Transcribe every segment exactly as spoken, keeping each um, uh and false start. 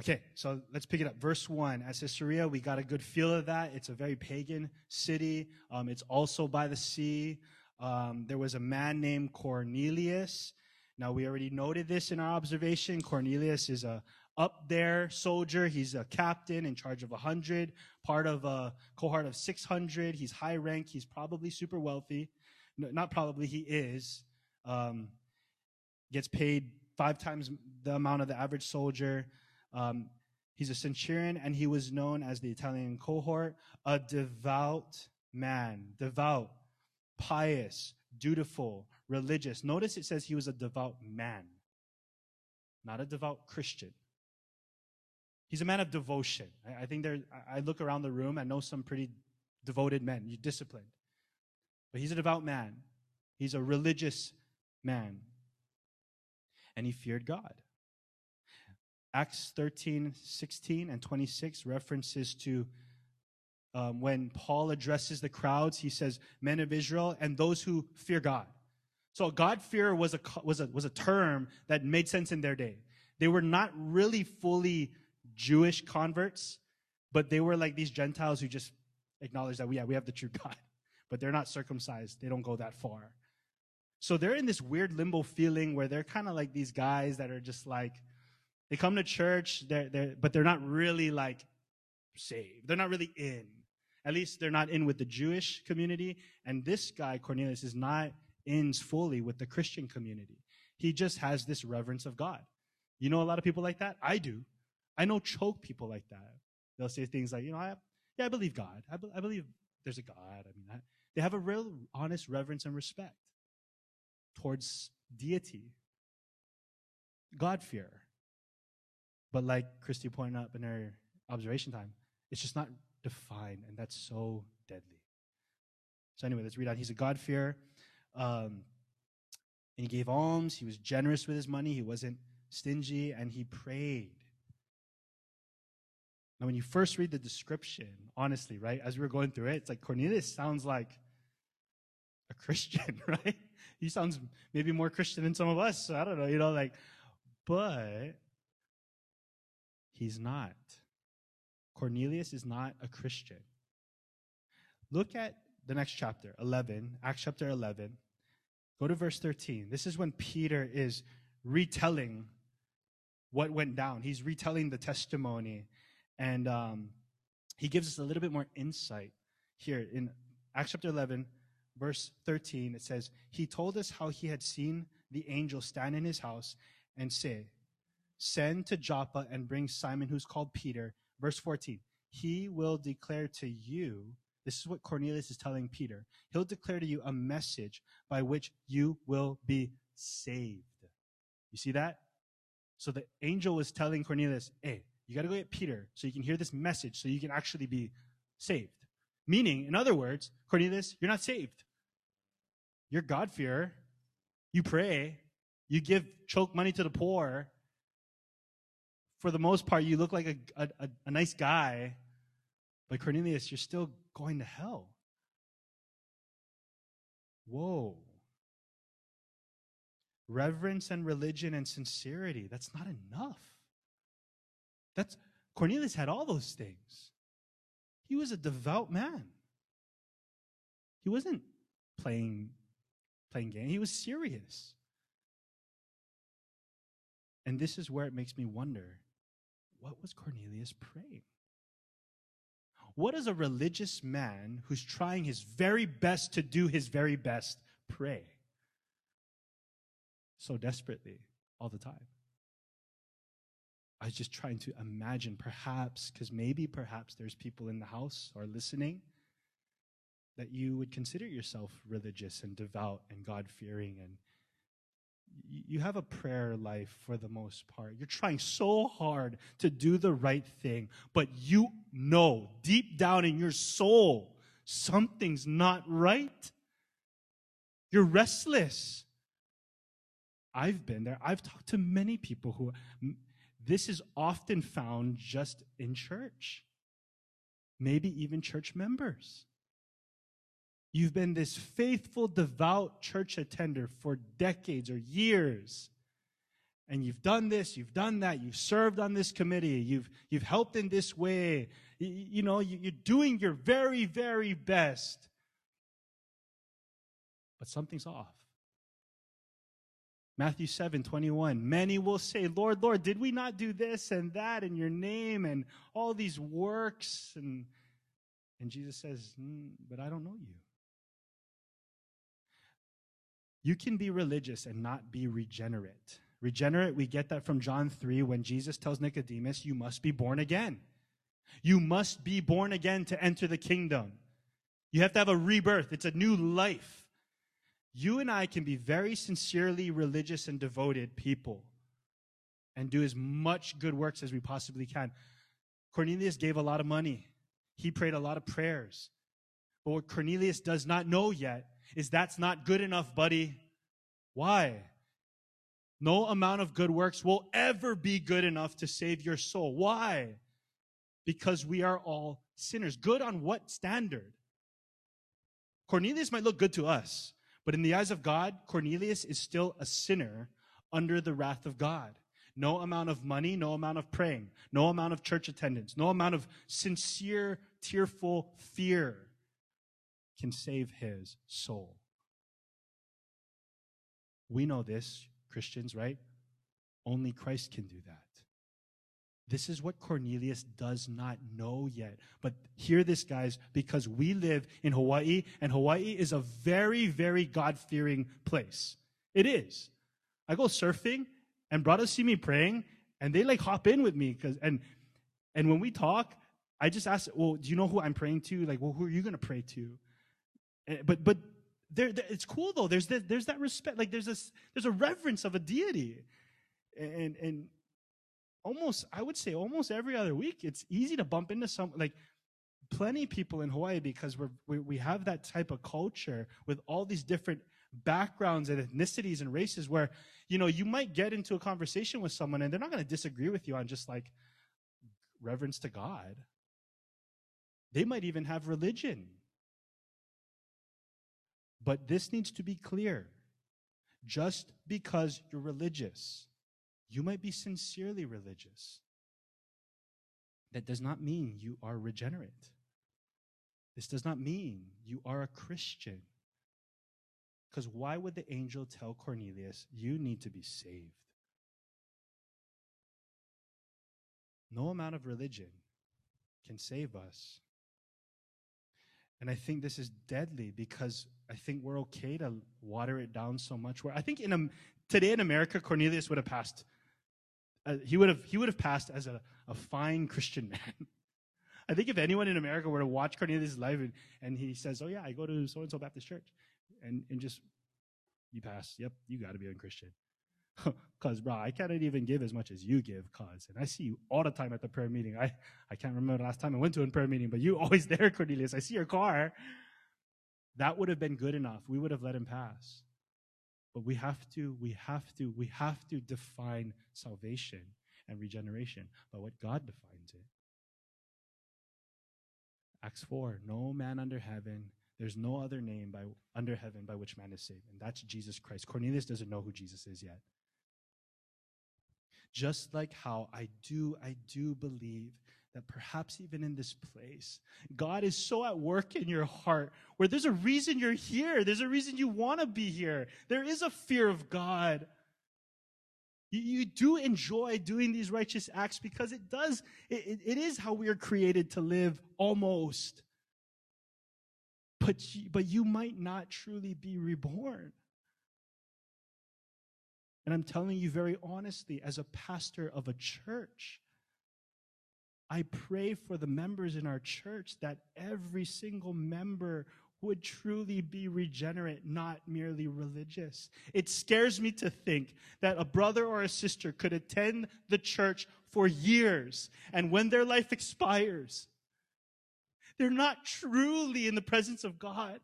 Okay, so let's pick it up. Verse one, at Caesarea, we got a good feel of that. It's a very pagan city. Um, it's also by the sea. Um, there was a man named Cornelius. Now, we already noted this in our observation. Cornelius is a up there soldier. He's a captain in charge of one hundred, part of a cohort of six hundred. He's high rank. He's probably super wealthy. No, not probably, he is. Um, gets paid five times the amount of the average soldier. Um, he's a centurion, and he was known as the Italian cohort, a devout man, devout, pious, dutiful, religious. Notice it says he was a devout man, not a devout Christian. He's a man of devotion. I, I think there, I look around the room, I know some pretty devoted men, you're disciplined. But he's a devout man. He's a religious man. And he feared God. Acts thirteen, sixteen, and twenty-six references to um, when Paul addresses the crowds, he says, men of Israel and those who fear God. So God-fearer was a, was, a, was a term that made sense in their day. They were not really fully Jewish converts, but they were like these Gentiles who just acknowledged that, yeah, we have the true God, but they're not circumcised. They don't go that far. So they're in this weird limbo feeling where they're kind of like these guys that are just like, they come to church, they're, they're, but they're not really like saved. They're not really in. At least they're not in with the Jewish community. And this guy, Cornelius, is not in fully with the Christian community. He just has this reverence of God. You know a lot of people like that? I do. I know choke people like that. They'll say things like, you know, I, yeah, I believe God. I, be, I believe there's a God. I mean, I, they have a real honest reverence and respect towards deity, God-fear. But like Christy pointed out in her observation time, it's just not defined, and that's so deadly. So anyway, let's read out. He's a God-fearer, um, and he gave alms. He was generous with his money. He wasn't stingy, and he prayed. Now, when you first read the description, honestly, right, as we were going through it, it's like Cornelius sounds like a Christian, right? He sounds maybe more Christian than some of us. So I don't know, you know, like, but he's not. Cornelius is not a Christian. Look at the next chapter, eleven, Acts chapter eleven. Go to verse thirteen. This is when Peter is retelling what went down. He's retelling the testimony. And um, he gives us a little bit more insight here. In Acts chapter eleven, verse thirteen, it says, he told us how he had seen the angel stand in his house and say, send to Joppa and bring Simon, who's called Peter. Verse fourteen, he will declare to you, this is what Cornelius is telling Peter, he'll declare to you a message by which you will be saved. You see that? So the angel was telling Cornelius, hey, you got to go get Peter so you can hear this message so you can actually be saved. Meaning, in other words, Cornelius, you're not saved. You're God-fearer. You pray. You give choke money to the poor. For the most part, you look like a, a, a nice guy, but Cornelius, you're still going to hell. Whoa. Reverence and religion and sincerity, that's not enough. That's, Cornelius had all those things. He was a devout man. He wasn't playing, playing games. He was serious. And this is where it makes me wonder, what was Cornelius praying? What does a religious man who's trying his very best to do his very best pray so desperately all the time? I was just trying to imagine, perhaps, because maybe perhaps there's people in the house or listening that you would consider yourself religious and devout and God-fearing, and you have a prayer life for the most part. You're trying so hard to do the right thing, but you know deep down in your soul, something's not right. You're restless. I've been there. I've talked to many people who, this is often found just in church, maybe even church members. You've been this faithful, devout church attender for decades or years, And you've done this, you've done that, you've served on this committee, you've, you've helped in this way. You, you know, you, you're doing your very, very best. But something's off. Matthew seven twenty-one, many will say, Lord, Lord, did we not do this and that in your name and all these works? And, and Jesus says, mm, but I don't know you. You can be religious and not be regenerate. Regenerate, we get that from John three when Jesus tells Nicodemus, you must be born again. You must be born again to enter the kingdom. You have to have a rebirth. It's a new life. You and I can be very sincerely religious and devoted people and do as much good works as we possibly can. Cornelius gave a lot of money. He prayed a lot of prayers. But what Cornelius does not know yet is that's not good enough, buddy. Why? No amount of good works will ever be good enough to save your soul. Why? Because we are all sinners. Good on what standard? Cornelius might look good to us, but in the eyes of God, Cornelius is still a sinner under the wrath of God. No amount of money, no amount of praying, no amount of church attendance, no amount of sincere, tearful fear can save his soul. We know this, Christians, right? Only Christ can do that. This is what Cornelius does not know yet. But hear this, guys, because we live in Hawaii, and Hawaii is a very, very God-fearing place. It is. I go surfing, and brothers see me praying, and they like hop in with me. Cause, and, and when we talk, I just ask, well, do you know who I'm praying to? Like, well, who are you going to pray to? And, but, but, There, there, it's cool though. There's that, there's that respect. Like there's this, there's a reverence of a deity, and and almost I would say almost every other week it's easy to bump into some like plenty of people in Hawaii because we're, we we have that type of culture with all these different backgrounds and ethnicities and races where you know you might get into a conversation with someone and they're not going to disagree with you on just like reverence to God. They might even have religion. But this needs to be clear. Just because you're religious, you might be sincerely religious. That does not mean you are regenerate. This does not mean you are a Christian. Because why would the angel tell Cornelius, you need to be saved? No amount of religion can save us. And I think this is deadly because I think we're okay to water it down so much. Where I think in um, today in America, Cornelius would have passed. Uh, he would have he would have passed as a, a fine Christian man. I think if anyone in America were to watch Cornelius' life and, and he says, "Oh yeah, I go to so and so Baptist church," and and just you pass. Yep, you got to be a Christian. Cause bro, I cannot even give as much as you give, cause. And I see you all the time at the prayer meeting. I, I can't remember the last time I went to a prayer meeting, but you always there, Cornelius. I see your car. That would have been good enough. We would have let him pass. But we have to, we have to, we have to define salvation and regeneration by what God defines it. Acts four, no man under heaven. There's no other name by under heaven by which man is saved. And that's Jesus Christ. Cornelius doesn't know who Jesus is yet. Just like how I do, I do believe that perhaps even in this place, God is so at work in your heart where there's a reason you're here. There's a reason you want to be here. There is a fear of God. You, you do enjoy doing these righteous acts because it does, it, it is how we are created to live almost. But, but you might not truly be reborn. And I'm telling you very honestly, as a pastor of a church, I pray for the members in our church that every single member would truly be regenerate, not merely religious. It scares me to think that a brother or a sister could attend the church for years, and when their life expires, they're not truly in the presence of God.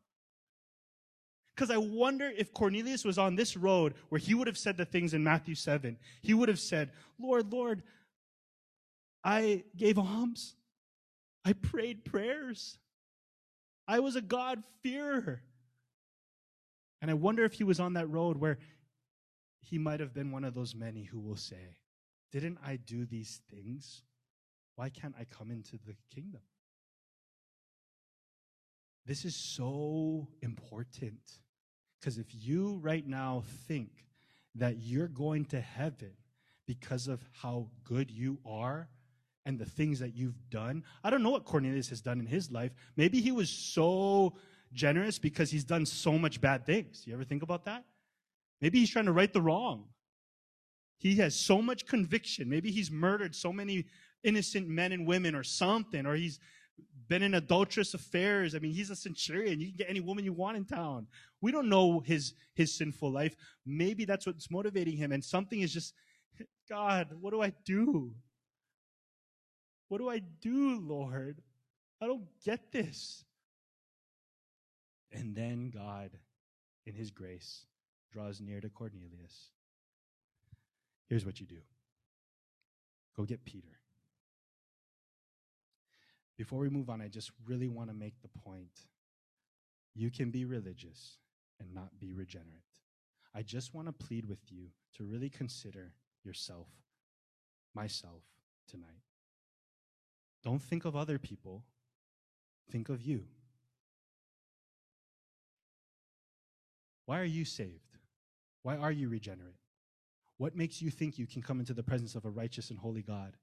Because I wonder if Cornelius was on this road where he would have said the things in Matthew seven. He would have said, Lord, Lord, I gave alms. I prayed prayers. I was a God-fearer. And I wonder if he was on that road where he might have been one of those many who will say, didn't I do these things? Why can't I come into the kingdom? This is so important, because if you right now think that you're going to heaven because of how good you are and the things that you've done, I don't know what Cornelius has done in his life. Maybe he was so generous because he's done so much bad things. You ever think about that? Maybe he's trying to right the wrong. He has so much conviction. Maybe he's murdered so many innocent men and women or something, or he's been in adulterous affairs. I mean, he's a centurion. You can get any woman you want in town. We don't know his his sinful life. Maybe that's what's motivating him. And something is just, God, what do I do? What do I do, Lord? I don't get this. And then God, in his grace, draws near to Cornelius. Here's what you do. Go get Peter. Before we move on, I just really want to make the point. You can be religious and not be regenerate. I just want to plead with you to really consider yourself, myself, tonight. Don't think of other people. Think of you. Why are you saved? Why are you regenerate? What makes you think you can come into the presence of a righteous and holy God?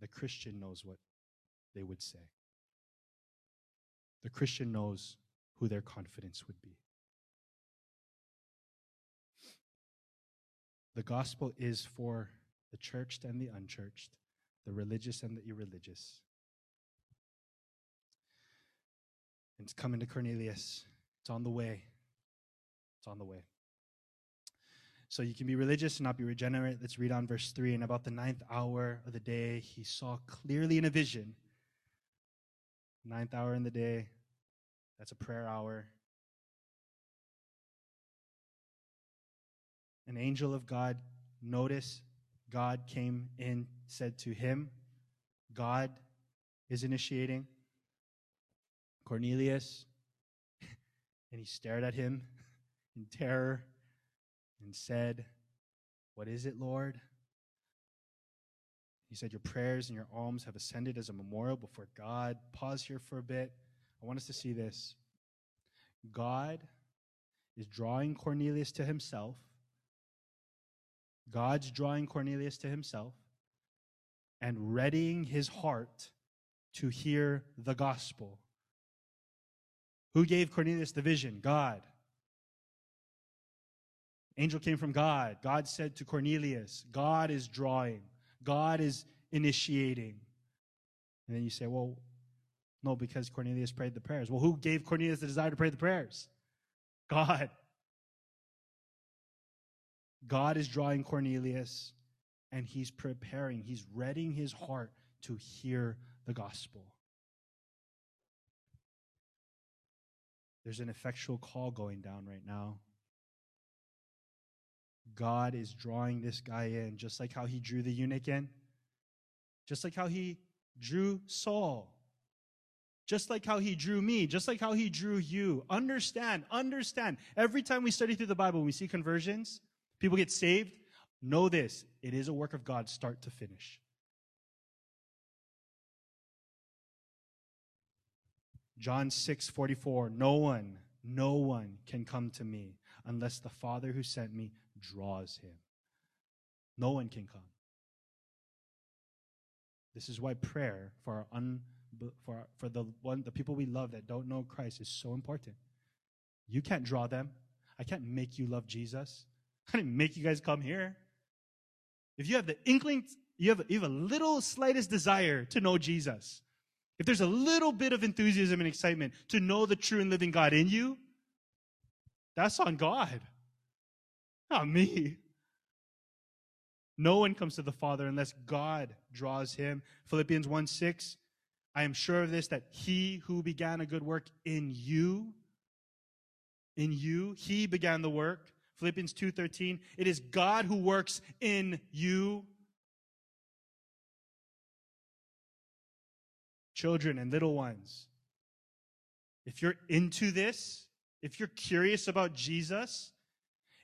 The Christian knows what they would say. The Christian knows who their confidence would be. The gospel is for the churched and the unchurched, the religious and the irreligious. It's coming to Cornelius. It's on the way. It's on the way. So you can be religious and not be regenerate. Let's read on verse three. And about the ninth hour of the day, he saw clearly in a vision. Ninth hour in the day, that's a prayer hour. An angel of God, notice, God came in, said to him, God is initiating Cornelius, and he stared at him in terror and said, what is it, Lord? He said, your prayers and your alms have ascended as a memorial before God. Pause here for a bit. I want us to see this. God is drawing Cornelius to himself. God's drawing Cornelius to himself and readying his heart to hear the gospel. Who gave Cornelius the vision? God. Angel came from God. God said to Cornelius, God is drawing. God is initiating. And then you say, well, no, because Cornelius prayed the prayers. Well, who gave Cornelius the desire to pray the prayers? God. God is drawing Cornelius, and he's preparing. He's readying his heart to hear the gospel. There's an effectual call going down right now. God is drawing this guy in, just like how he drew the eunuch in, just like how he drew Saul, just like how he drew me, just like how he drew you. Understand, understand. Every time we study through the Bible, we see conversions, people get saved. Know this, it is a work of God, start to finish. John six forty-four, no one, no one can come to me unless the Father who sent me draws him. No one can come. This is why prayer for our un, for our, for the one the people we love that don't know Christ is so important. You can't draw them. I can't make you love Jesus. I didn't make you guys come here. If you have the inkling, you have you have a little slightest desire to know Jesus. If there's a little bit of enthusiasm and excitement to know the true and living God in you, that's on God, not me. No one comes to the Father unless God draws him. Philippians one six, I am sure of this, that he who began a good work in you, in you, he began the work. Philippians two thirteen, it is God who works in you. Children and little ones, if you're into this, If you're curious about Jesus,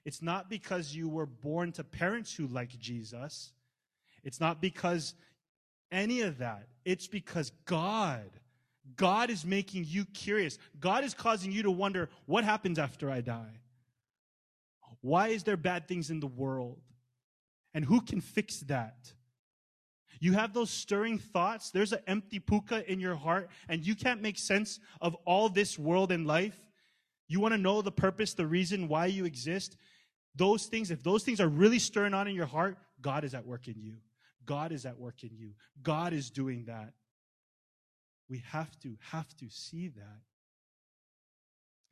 it's not because you were born to parents who like Jesus. It's not because any of that. It's because God, God is making you curious. God is causing you to wonder, what happens after I die? Why is there bad things in the world? And who can fix that? You have those stirring thoughts. There's an empty puka in your heart, and you can't make sense of all this world and life. You want to know the purpose, the reason why you exist. Those things, if those things are really stirring on in your heart, God is at work in you. God is at work in you. God is doing that. We have to, have to see that.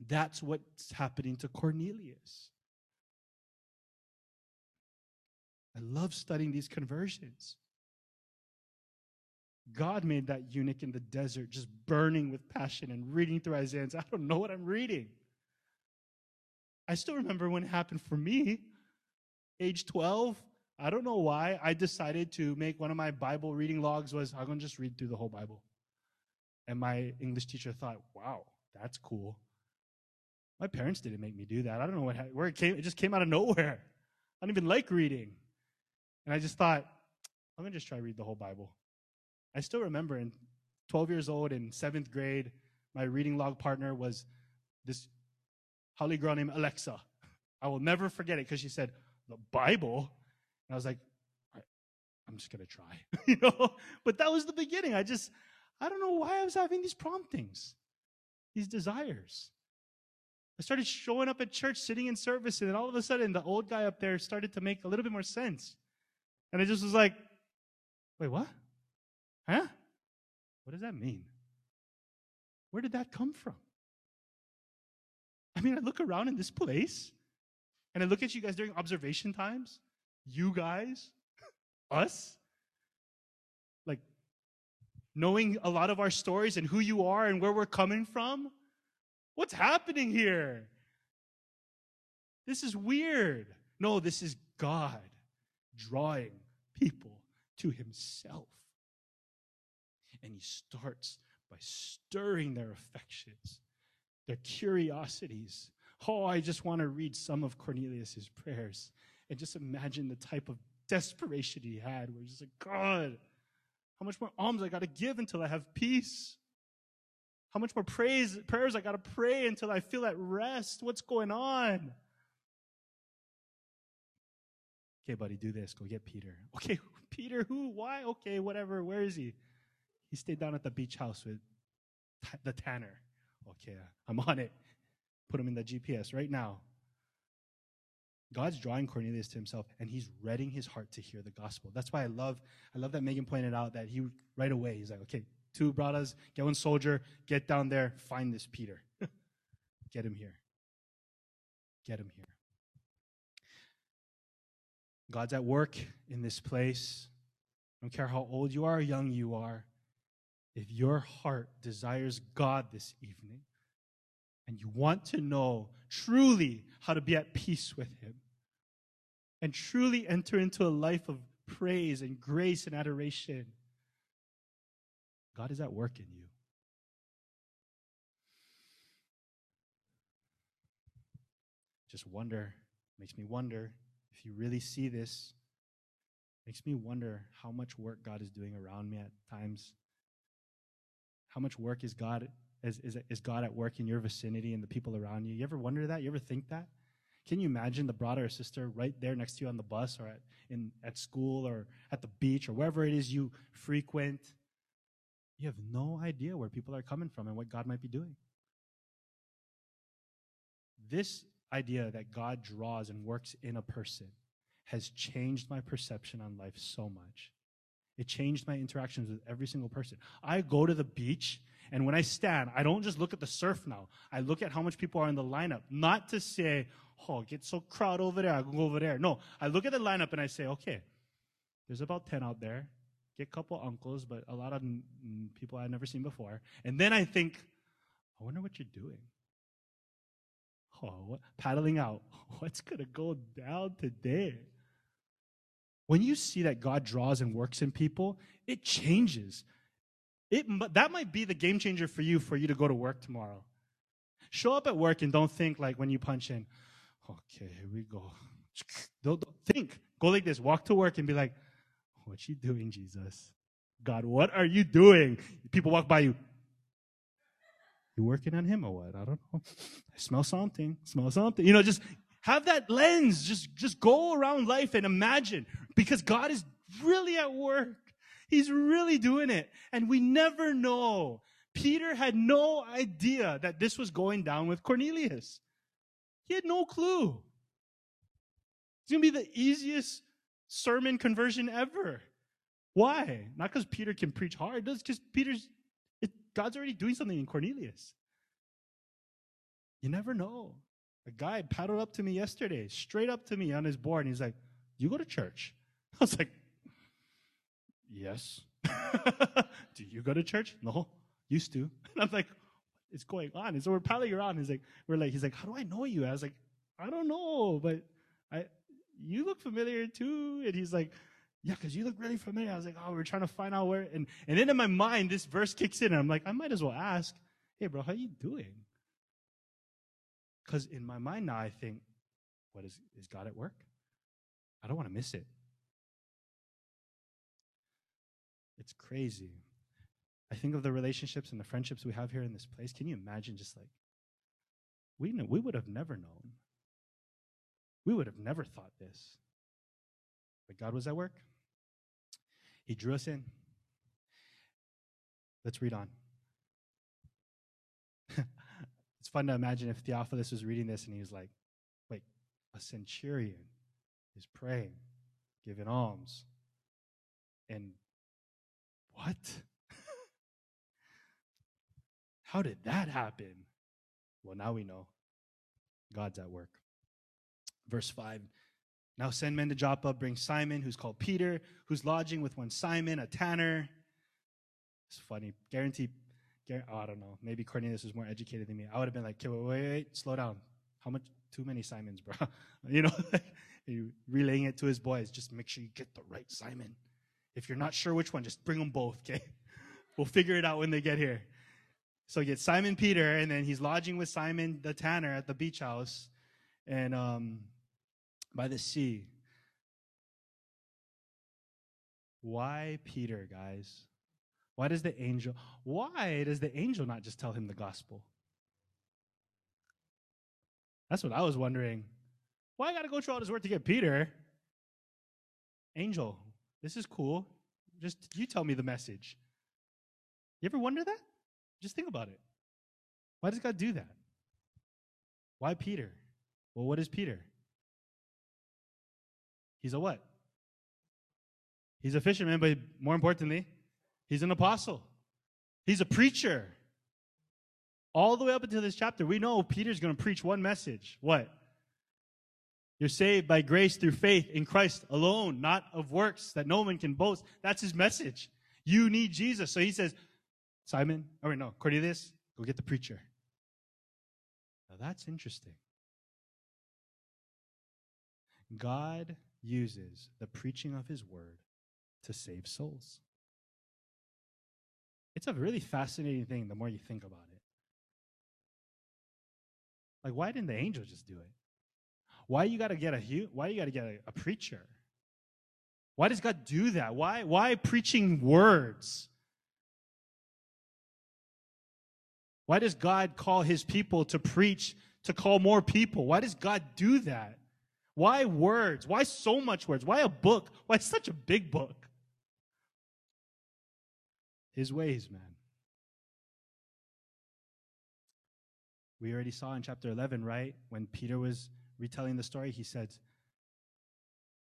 That's what's happening to Cornelius. I love studying these conversions. God made that eunuch in the desert just burning with passion and reading through Isaiah and saying, I don't know what I'm reading. I still remember when it happened for me, age twelve. I don't know why I decided to make one of my Bible reading logs was, I'm going to just read through the whole Bible. And my English teacher thought, wow, that's cool. My parents didn't make me do that. I don't know what, where it came. It just came out of nowhere. I don't even like reading. And I just thought, I'm going to just try to read the whole Bible. I still remember in twelve years old in seventh grade, my reading log partner was this holy girl named Alexa. I will never forget it because she said, the Bible? And I was like, all right, I'm just going to try, you know? But that was the beginning. I just, I don't know why I was having these promptings, these desires. I started showing up at church, sitting in service, and then all of a sudden, the old guy up there started to make a little bit more sense. And I just was like, wait, what? Huh? What does that mean? Where did that come from? I mean, I look around in this place, and I look at you guys during observation times. You guys, us, like knowing a lot of our stories and who you are and where we're coming from. What's happening here? This is weird. No, this is God drawing people to himself. And he starts by stirring their affections, their curiosities. Oh, I just want to read some of Cornelius's prayers. And just imagine the type of desperation he had, where he's just like, God, how much more alms I got to give until I have peace? How much more praise, prayers I got to pray until I feel at rest? What's going on? Okay, buddy, do this. Go get Peter. Okay, Peter, who? Why? Okay, whatever. Where is he? He stayed down at the beach house with the tanner. Okay, I'm on it. Put him in the G P S right now. God's drawing Cornelius to himself, and he's readying his heart to hear the gospel. That's why I love I love that Megan pointed out that he, right away, he's like, okay, two brothers, get one soldier, get down there, find this Peter. Get him here. Get him here. God's at work in this place. I don't care how old you are or young you are. If your heart desires God this evening, and you want to know truly how to be at peace with him and truly enter into a life of praise and grace and adoration, God is at work in you. Just wonder, makes me wonder if you really see this. Makes me wonder how much work God is doing around me at times. How much work is God Is, is, is God at work in your vicinity and the people around you? You ever wonder that? You ever think that? Can you imagine the brother or sister right there next to you on the bus or at, in, at school or at the beach or wherever it is you frequent? You have no idea where people are coming from and what God might be doing. This idea that God draws and works in a person has changed my perception on life so much. It changed my interactions with every single person. I go to the beach, and when I stand, I don't just look at the surf now. I look at how much people are in the lineup, not to say, oh, get so crowd over there, I'll go over there. No, I look at the lineup and I say, okay, there's about ten out there. Get a couple uncles, but a lot of n- n- people I've never seen before. And then I think, I wonder what you're doing. Oh, what? Paddling out. What's going to go down today? When you see that God draws and works in people, it changes. It, that might be the game changer for you, for you to go to work tomorrow. Show up at work and don't think like when you punch in, okay, here we go. Don't, don't think. Go like this. Walk to work and be like, what you doing, Jesus? God, what are you doing? People walk by you. You working on him or what? I don't know. I smell something. Smell something. You know, just have that lens. Just, just go around life and imagine. Because God is really at work. He's really doing it. And we never know. Peter had no idea that this was going down with Cornelius. He had no clue. It's going to be the easiest sermon conversion ever. Why? Not because Peter can preach hard. That's because Peter's, it, God's already doing something in Cornelius. You never know. A guy paddled up to me yesterday, straight up to me on his board, and he's like, you go to church? I was like, yes. Do you go to church? No. Used to. And I'm like, what's going on? And so we're paddling around. And he's like, we're like, he's like, how do I know you? I was like, I don't know, but I, you look familiar too. And he's like, yeah, because you look really familiar. I was like, oh, we're trying to find out where. And, and then in my mind, this verse kicks in. And I'm like, I might as well ask, hey, bro, how you doing? Because in my mind now, I think, what is, is God at work? I don't want to miss it. It's crazy. I think of the relationships and the friendships we have here in this place. Can you imagine just like, we know, we would have never known. We would have never thought this. But God was at work. He drew us in. Let's read on. It's fun to imagine if Theophilus was reading this and he was like, wait, a centurion is praying, giving alms. And what? How did that happen? Well, now we know. God's at work. Verse five. Now send men to Joppa, bring Simon, who's called Peter, who's lodging with one Simon, a tanner. It's funny. Guarantee, guarantee, oh, I don't know. Maybe Cornelius was more educated than me. I would have been like, okay, wait, wait, wait, slow down. How much? Too many Simons, bro. You know, you relaying it to his boys. Just make sure you get the right Simon. If you're not sure which one, just bring them both, okay? We'll figure it out when they get here. So you get Simon Peter, and then he's lodging with Simon the tanner at the beach house and um, by the sea. Why Peter, guys? Why does the angel, why does the angel not just tell him the gospel? That's what I was wondering. Why I got to go through all this work to get Peter? Angel, this is cool. Just you tell me the message. You ever wonder that? Just think about it. Why does God do that? Why Peter? Well, what is Peter? He's a what? He's a fisherman, but more importantly, he's an apostle. He's a preacher. All the way up until this chapter, we know Peter's going to preach one message. What? You're saved by grace through faith in Christ alone, not of works that no one can boast. That's his message. You need Jesus. So he says, Simon, or no, Cornelius, go get the preacher. Now that's interesting. God uses the preaching of his word to save souls. It's a really fascinating thing the more you think about it. Like, why didn't the angel just do it? Why you gotta get a why you gotta get a, a preacher? Why does God do that? Why why preaching words? Why does God call his people to preach, to call more people? Why does God do that? Why words? Why so much words? Why a book? Why such a big book? His ways, man. We already saw in chapter eleven, right? When Peter was retelling the story, he said,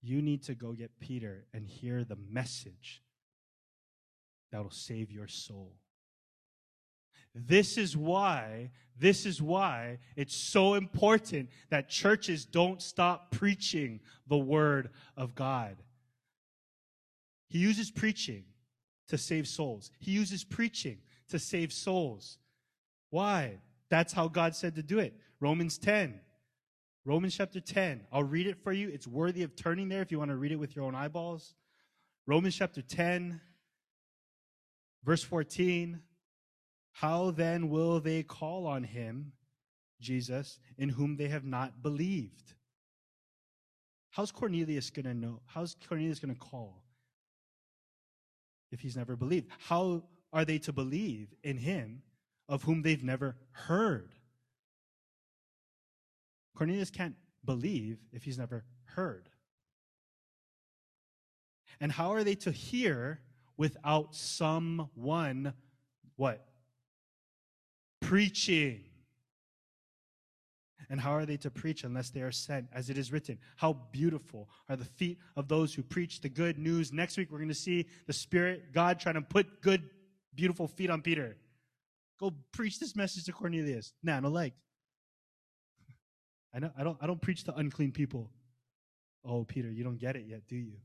you need to go get Peter and hear the message that will save your soul. This is why, this is why it's so important that churches don't stop preaching the word of God. He uses preaching to save souls. He uses preaching to save souls. Why? That's how God said to do it. Romans ten. Romans chapter ten. I'll read it for you. It's worthy of turning there if you want to read it with your own eyeballs. Romans chapter ten, verse fourteen. How then will they call on him Jesus, in whom they have not believed. How's Cornelius going to know? How's Cornelius going to call if he's never believed? How are they to believe in him of whom they've never heard? Cornelius can't believe if he's never heard. And how are they to hear without someone, what? Preaching. And how are they to preach unless they are sent, as it is written? How beautiful are the feet of those who preach the good news. Next week, we're going to see the Spirit, God, trying to put good, beautiful feet on Peter. Go preach this message to Cornelius. Nah, no like. I know, I don't, I don't preach to unclean people. Oh, Peter, you don't get it yet, do you?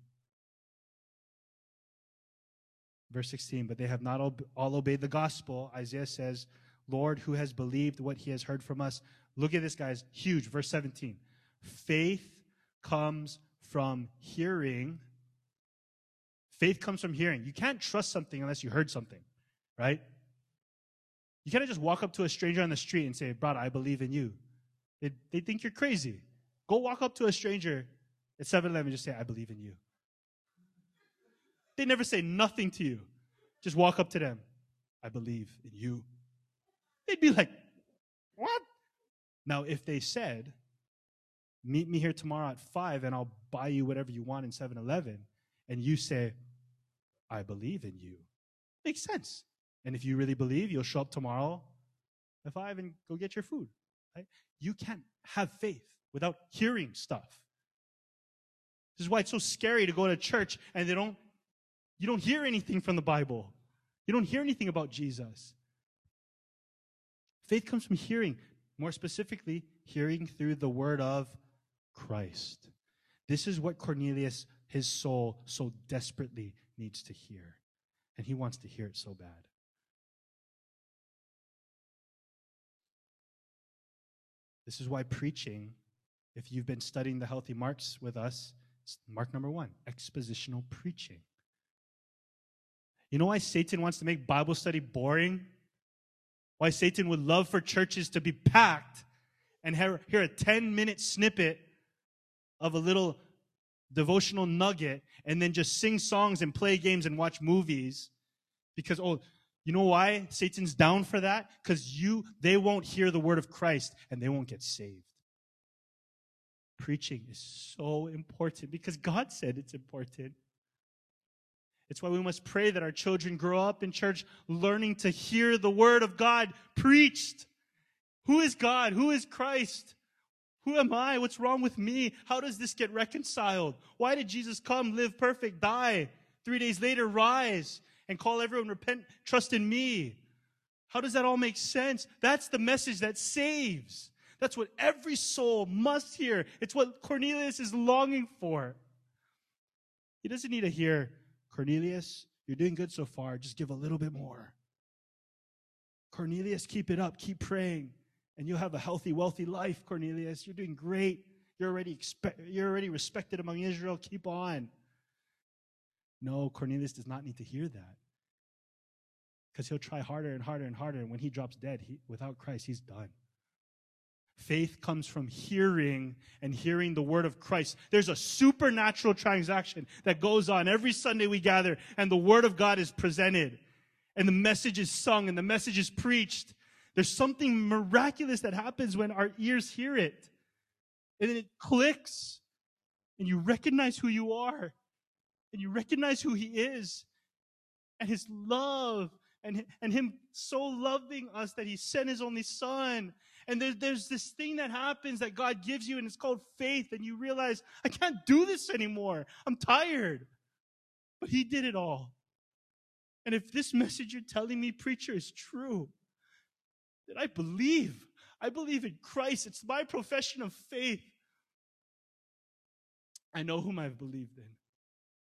Verse sixteen, but they have not all obeyed the gospel. Isaiah says, Lord, who has believed what he has heard from us? Look at this, guys. Huge. Verse seventeen. Faith comes from hearing. Faith comes from hearing. You can't trust something unless you heard something, right? You can't just walk up to a stranger on the street and say, brother, I believe in you. They, they think you're crazy. Go walk up to a stranger at seven eleven and just say, I believe in you. They never say nothing to you. Just walk up to them. I believe in you. They'd be like, what? Now, if they said, meet me here tomorrow at five and I'll buy you whatever you want in seven eleven, and you say, I believe in you, makes sense. And if you really believe, you'll show up tomorrow at five and go get your food. Right? You can't have faith without hearing stuff. This is why it's so scary to go to church and they don't You don't hear anything from the Bible. You don't hear anything about Jesus. Faith comes from hearing. More specifically, hearing through the word of Christ. This is what Cornelius, his soul, so desperately needs to hear. And he wants to hear it so bad. This is why preaching, if you've been studying the healthy marks with us, it's mark number one, expositional preaching. You know why Satan wants to make Bible study boring? Why Satan would love for churches to be packed and hear a ten-minute snippet of a little devotional nugget and then just sing songs and play games and watch movies. Because, oh, you know why Satan's down for that? Because you, they won't hear the word of Christ and they won't get saved. Preaching is so important because God said it's important. It's why we must pray that our children grow up in church learning to hear the word of God preached. Who is God? Who is Christ? Who am I? What's wrong with me? How does this get reconciled? Why did Jesus come, live perfect, die, three days later rise, and call everyone repent, trust in me? How does that all make sense? That's the message that saves. That's what every soul must hear. It's what Cornelius is longing for. He doesn't need to hear, Cornelius, you're doing good so far. Just give a little bit more. Cornelius, keep it up. Keep praying. And you'll have a healthy, wealthy life, Cornelius. You're doing great. You're already expect, you're already respected among Israel. Keep on. No, Cornelius does not need to hear that. Because he'll try harder and harder and harder. And when he drops dead, he, without Christ, he's done. Faith comes from hearing and hearing the word of Christ. There's a supernatural transaction that goes on every Sunday we gather, and the word of God is presented, and the message is sung, and the message is preached. There's something miraculous that happens when our ears hear it, and then it clicks, and you recognize who you are, and you recognize who he is, and his love, and, and him so loving us that he sent his only son. And there's, there's this thing that happens that God gives you, and it's called faith. And you realize, I can't do this anymore. I'm tired. But he did it all. And if this message you're telling me, preacher, is true, then I believe. I believe in Christ. It's my profession of faith. I know whom I've believed in.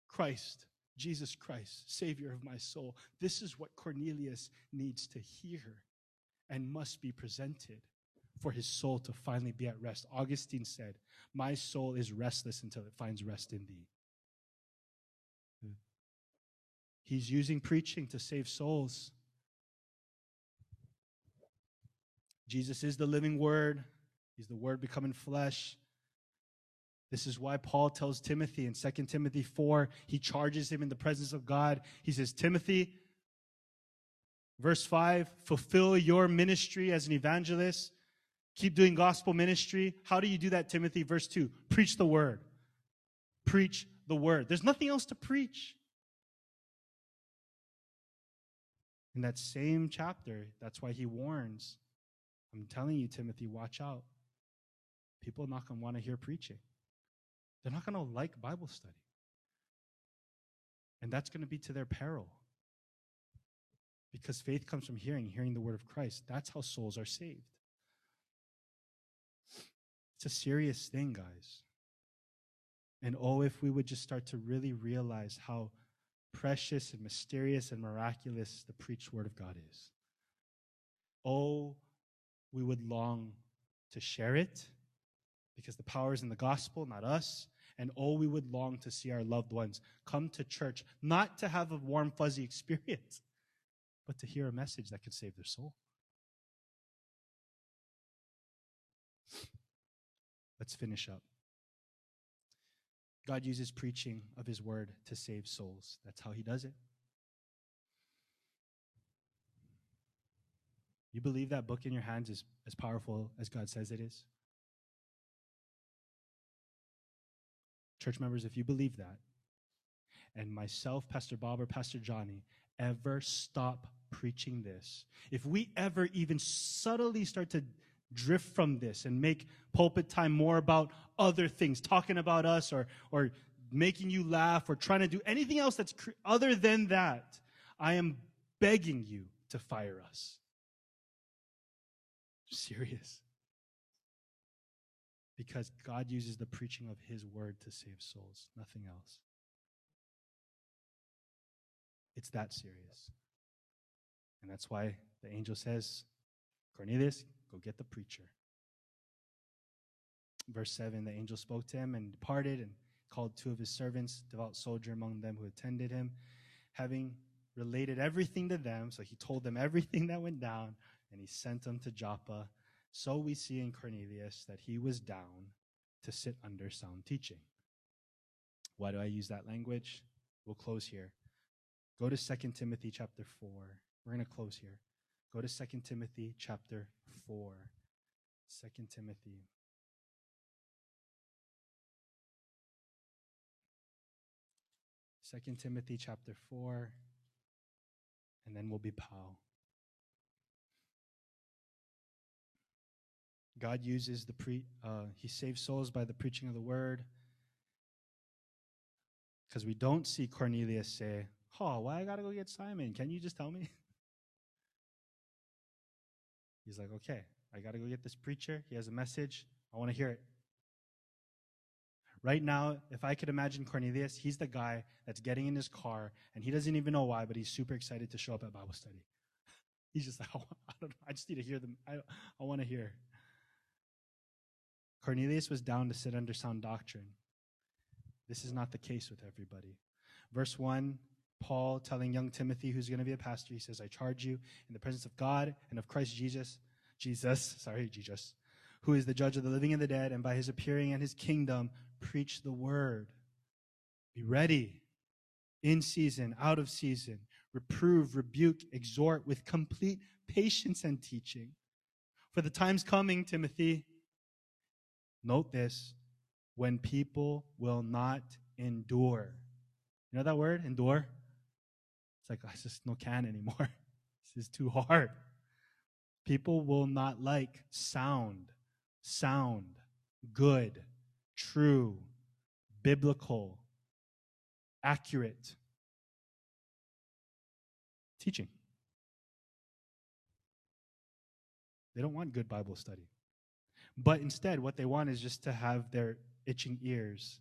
Christ, Jesus Christ, Savior of my soul. This is what Cornelius needs to hear and must be presented for his soul to finally be at rest. Augustine said, my soul is restless until it finds rest in thee. Hmm. He's using preaching to save souls. Jesus is the living Word. He's the Word becoming flesh. This is why Paul tells Timothy in Second Timothy four, he charges him in the presence of God. He says, Timothy, verse five, fulfill your ministry as an evangelist. Keep doing gospel ministry. How do you do that, Timothy? Verse two, preach the word. Preach the word. There's nothing else to preach. In that same chapter, that's why he warns, I'm telling you, Timothy, watch out. People are not going to want to hear preaching. They're not going to like Bible study. And that's going to be to their peril. Because faith comes from hearing, hearing the word of Christ. That's how souls are saved. It's a serious thing, guys. And oh, if we would just start to really realize how precious and mysterious and miraculous the preached word of God is. Oh, we would long to share it because the power is in the gospel, not us. And oh, we would long to see our loved ones come to church, not to have a warm, fuzzy experience, but to hear a message that can save their soul. Let's finish up. God uses preaching of his word to save souls. That's how he does it. You believe that book in your hands is as powerful as God says it is? Church members, if you believe that, and myself, Pastor Bob, or Pastor Johnny, ever stop preaching this, if we ever even subtly start to drift from this and make pulpit time more about other things, talking about us or or making you laugh or trying to do anything else that's cre- other than that, I am begging you to fire us. I'm serious. Because God uses the preaching of his word to save souls, nothing else. It's that serious. And that's why the angel says, Cornelius, go get the preacher. Verse seven, the angel spoke to him and departed and called two of his servants, devout soldier among them who attended him, having related everything to them. So he told them everything that went down, and he sent them to Joppa. So we see in Cornelius that he was down to sit under sound teaching. Why do I use that language? We'll close here. Go to Second Timothy chapter four. We're going to close here. Go to Second Timothy chapter four. Second Timothy. Second Timothy chapter four. And then we'll be Paul. God uses the pre, uh, he saves souls by the preaching of the word. Because we don't see Cornelius say, oh, why I gotta go get Simon? Can you just tell me? He's like, okay, I gotta go get this preacher. He has a message. I wanna hear it. Right now, if I could imagine Cornelius, he's the guy that's getting in his car and he doesn't even know why, but he's super excited to show up at Bible study. He's just like, oh, I don't know. I just need to hear them. I, I wanna hear. Cornelius was down to sit under sound doctrine. This is not the case with everybody. Verse one, Paul telling young Timothy, who's going to be a pastor, he says, I charge you in the presence of God and of Christ Jesus, Jesus, sorry, Jesus, who is the judge of the living and the dead, and by his appearing and his kingdom, preach the word. Be ready, in season, out of season, reprove, rebuke, exhort with complete patience and teaching. For the time's coming, Timothy. Note this, when people will not endure. You know that word, endure? It's like, oh, I just no can anymore. This is too hard. People will not like sound, sound, good, true, biblical, accurate teaching. They don't want good Bible study. But instead, what they want is just to have their itching ears.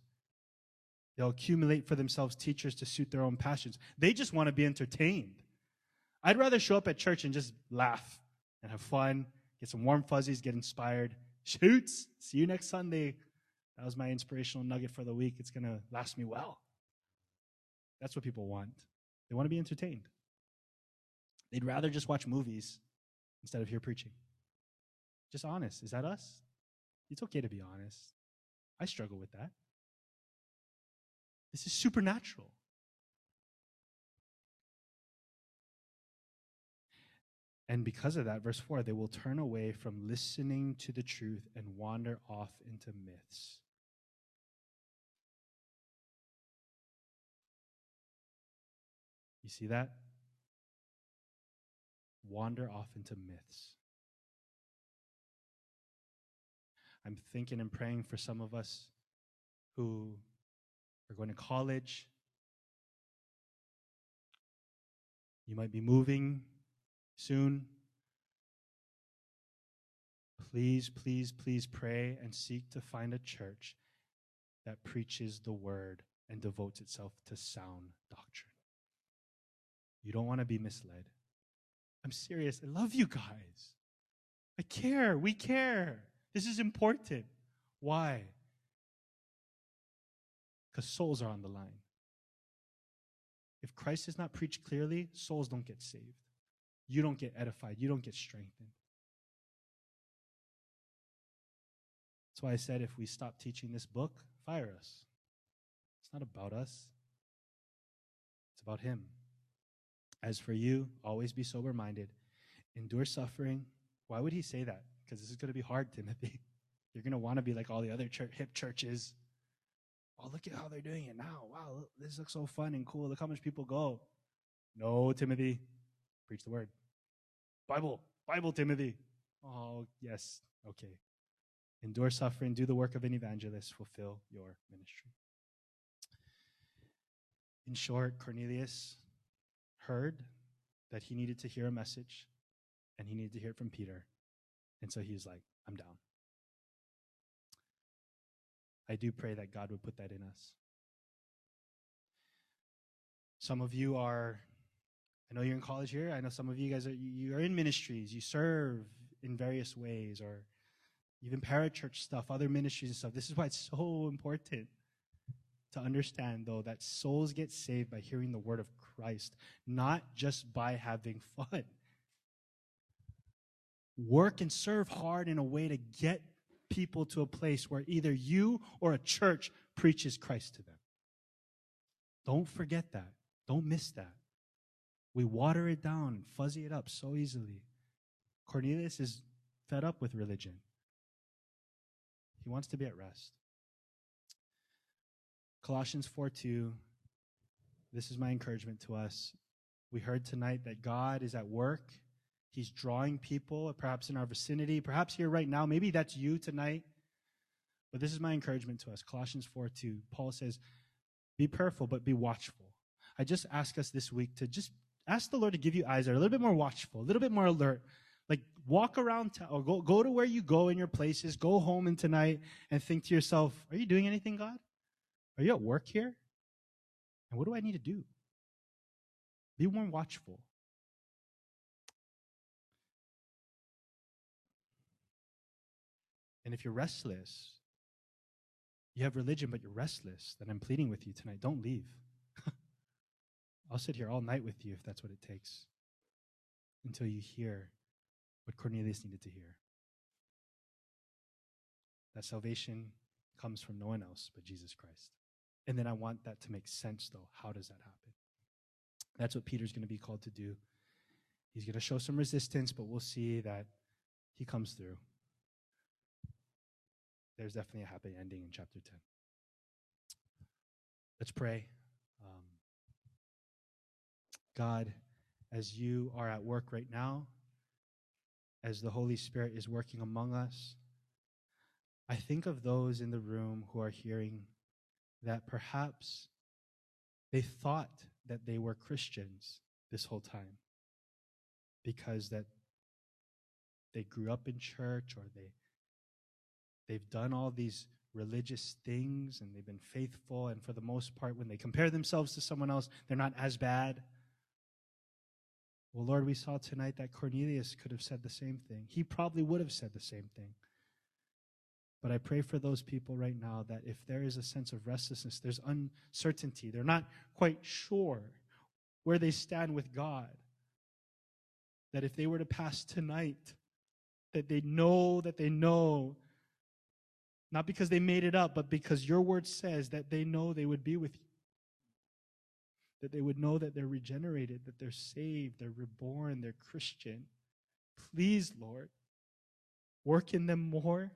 They'll accumulate for themselves teachers to suit their own passions. They just want to be entertained. I'd rather show up at church and just laugh and have fun, get some warm fuzzies, get inspired. Shoots! See you next Sunday. That was my inspirational nugget for the week. It's going to last me well. That's what people want. They want to be entertained. They'd rather just watch movies instead of hear preaching. Just honest. Is that us? It's okay to be honest. I struggle with that. This is supernatural. And because of that, verse four, they will turn away from listening to the truth and wander off into myths. You see that? Wander off into myths. I'm thinking and praying for some of us who are going to college. You might be moving soon. Please, please, please pray and seek to find a church that preaches the word and devotes itself to sound doctrine. You don't want to be misled. I'm serious. I love you guys. I care. We care. This is important. Why? Because souls are on the line. If Christ is not preached clearly, souls don't get saved. You don't get edified. You don't get strengthened. That's why I said if we stop teaching this book, fire us. It's not about us. It's about him. As for you, always be sober-minded. Endure suffering. Why would he say that? Because this is going to be hard, Timothy. You're going to want to be like all the other church, hip churches. Oh, look at how they're doing it now. Wow, look, this looks so fun and cool. Look how much people go. No, Timothy. Preach the word. Bible. Bible, Timothy. Oh, yes. Okay. Endure suffering. Do the work of an evangelist. Fulfill your ministry. In short, Cornelius heard that he needed to hear a message, and he needed to hear it from Peter. And so he's like, I'm down. I do pray that God would put that in us. Some of you are, I know you're in college here. I know some of you guys are, you are in ministries. You serve in various ways, or even parachurch stuff, other ministries and stuff. This is why it's so important to understand, though, that souls get saved by hearing the word of Christ, not just by having fun. Work and serve hard in a way to get people to a place where either you or a church preaches Christ to them. Don't forget that. Don't miss that. We water it down and fuzzy it up so easily. Cornelius is fed up with religion. He wants to be at rest. Colossians four two, this is my encouragement to us. We heard tonight that God is at work. He's drawing people, perhaps in our vicinity, perhaps here right now. Maybe that's you tonight. But this is my encouragement to us. Colossians four two, Paul says, be prayerful, but be watchful. I just ask us this week to just ask the Lord to give you eyes that are a little bit more watchful, a little bit more alert. Like walk around t- or go, go to where you go in your places, go home and tonight and think to yourself, are you doing anything, God? Are you at work here? And what do I need to do? Be more watchful. And if you're restless, you have religion, but you're restless, then I'm pleading with you tonight, don't leave. I'll sit here all night with you if that's what it takes, until you hear what Cornelius needed to hear. That salvation comes from no one else but Jesus Christ. And then I want that to make sense, though. How does that happen? That's what Peter's going to be called to do. He's going to show some resistance, but we'll see that he comes through. There's definitely a happy ending in chapter ten. Let's pray. Um, God, as you are at work right now, as the Holy Spirit is working among us, I think of those in the room who are hearing that perhaps they thought that they were Christians this whole time because that they grew up in church, or they, they've done all these religious things and they've been faithful, and for the most part, when they compare themselves to someone else, they're not as bad. Well, Lord, we saw tonight that Cornelius could have said the same thing. He probably would have said the same thing. But I pray for those people right now that if there is a sense of restlessness, there's uncertainty, they're not quite sure where they stand with God, that if they were to pass tonight, that they know that they know, not because they made it up, but because your word says that they know they would be with you, that they would know that they're regenerated, that they're saved, they're reborn, they're Christian. Please, Lord, work in them more.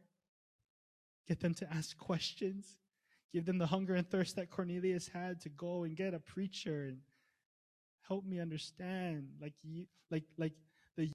Get them to ask questions. Give them the hunger and thirst that Cornelius had to go and get a preacher and help me understand. Like you, like, like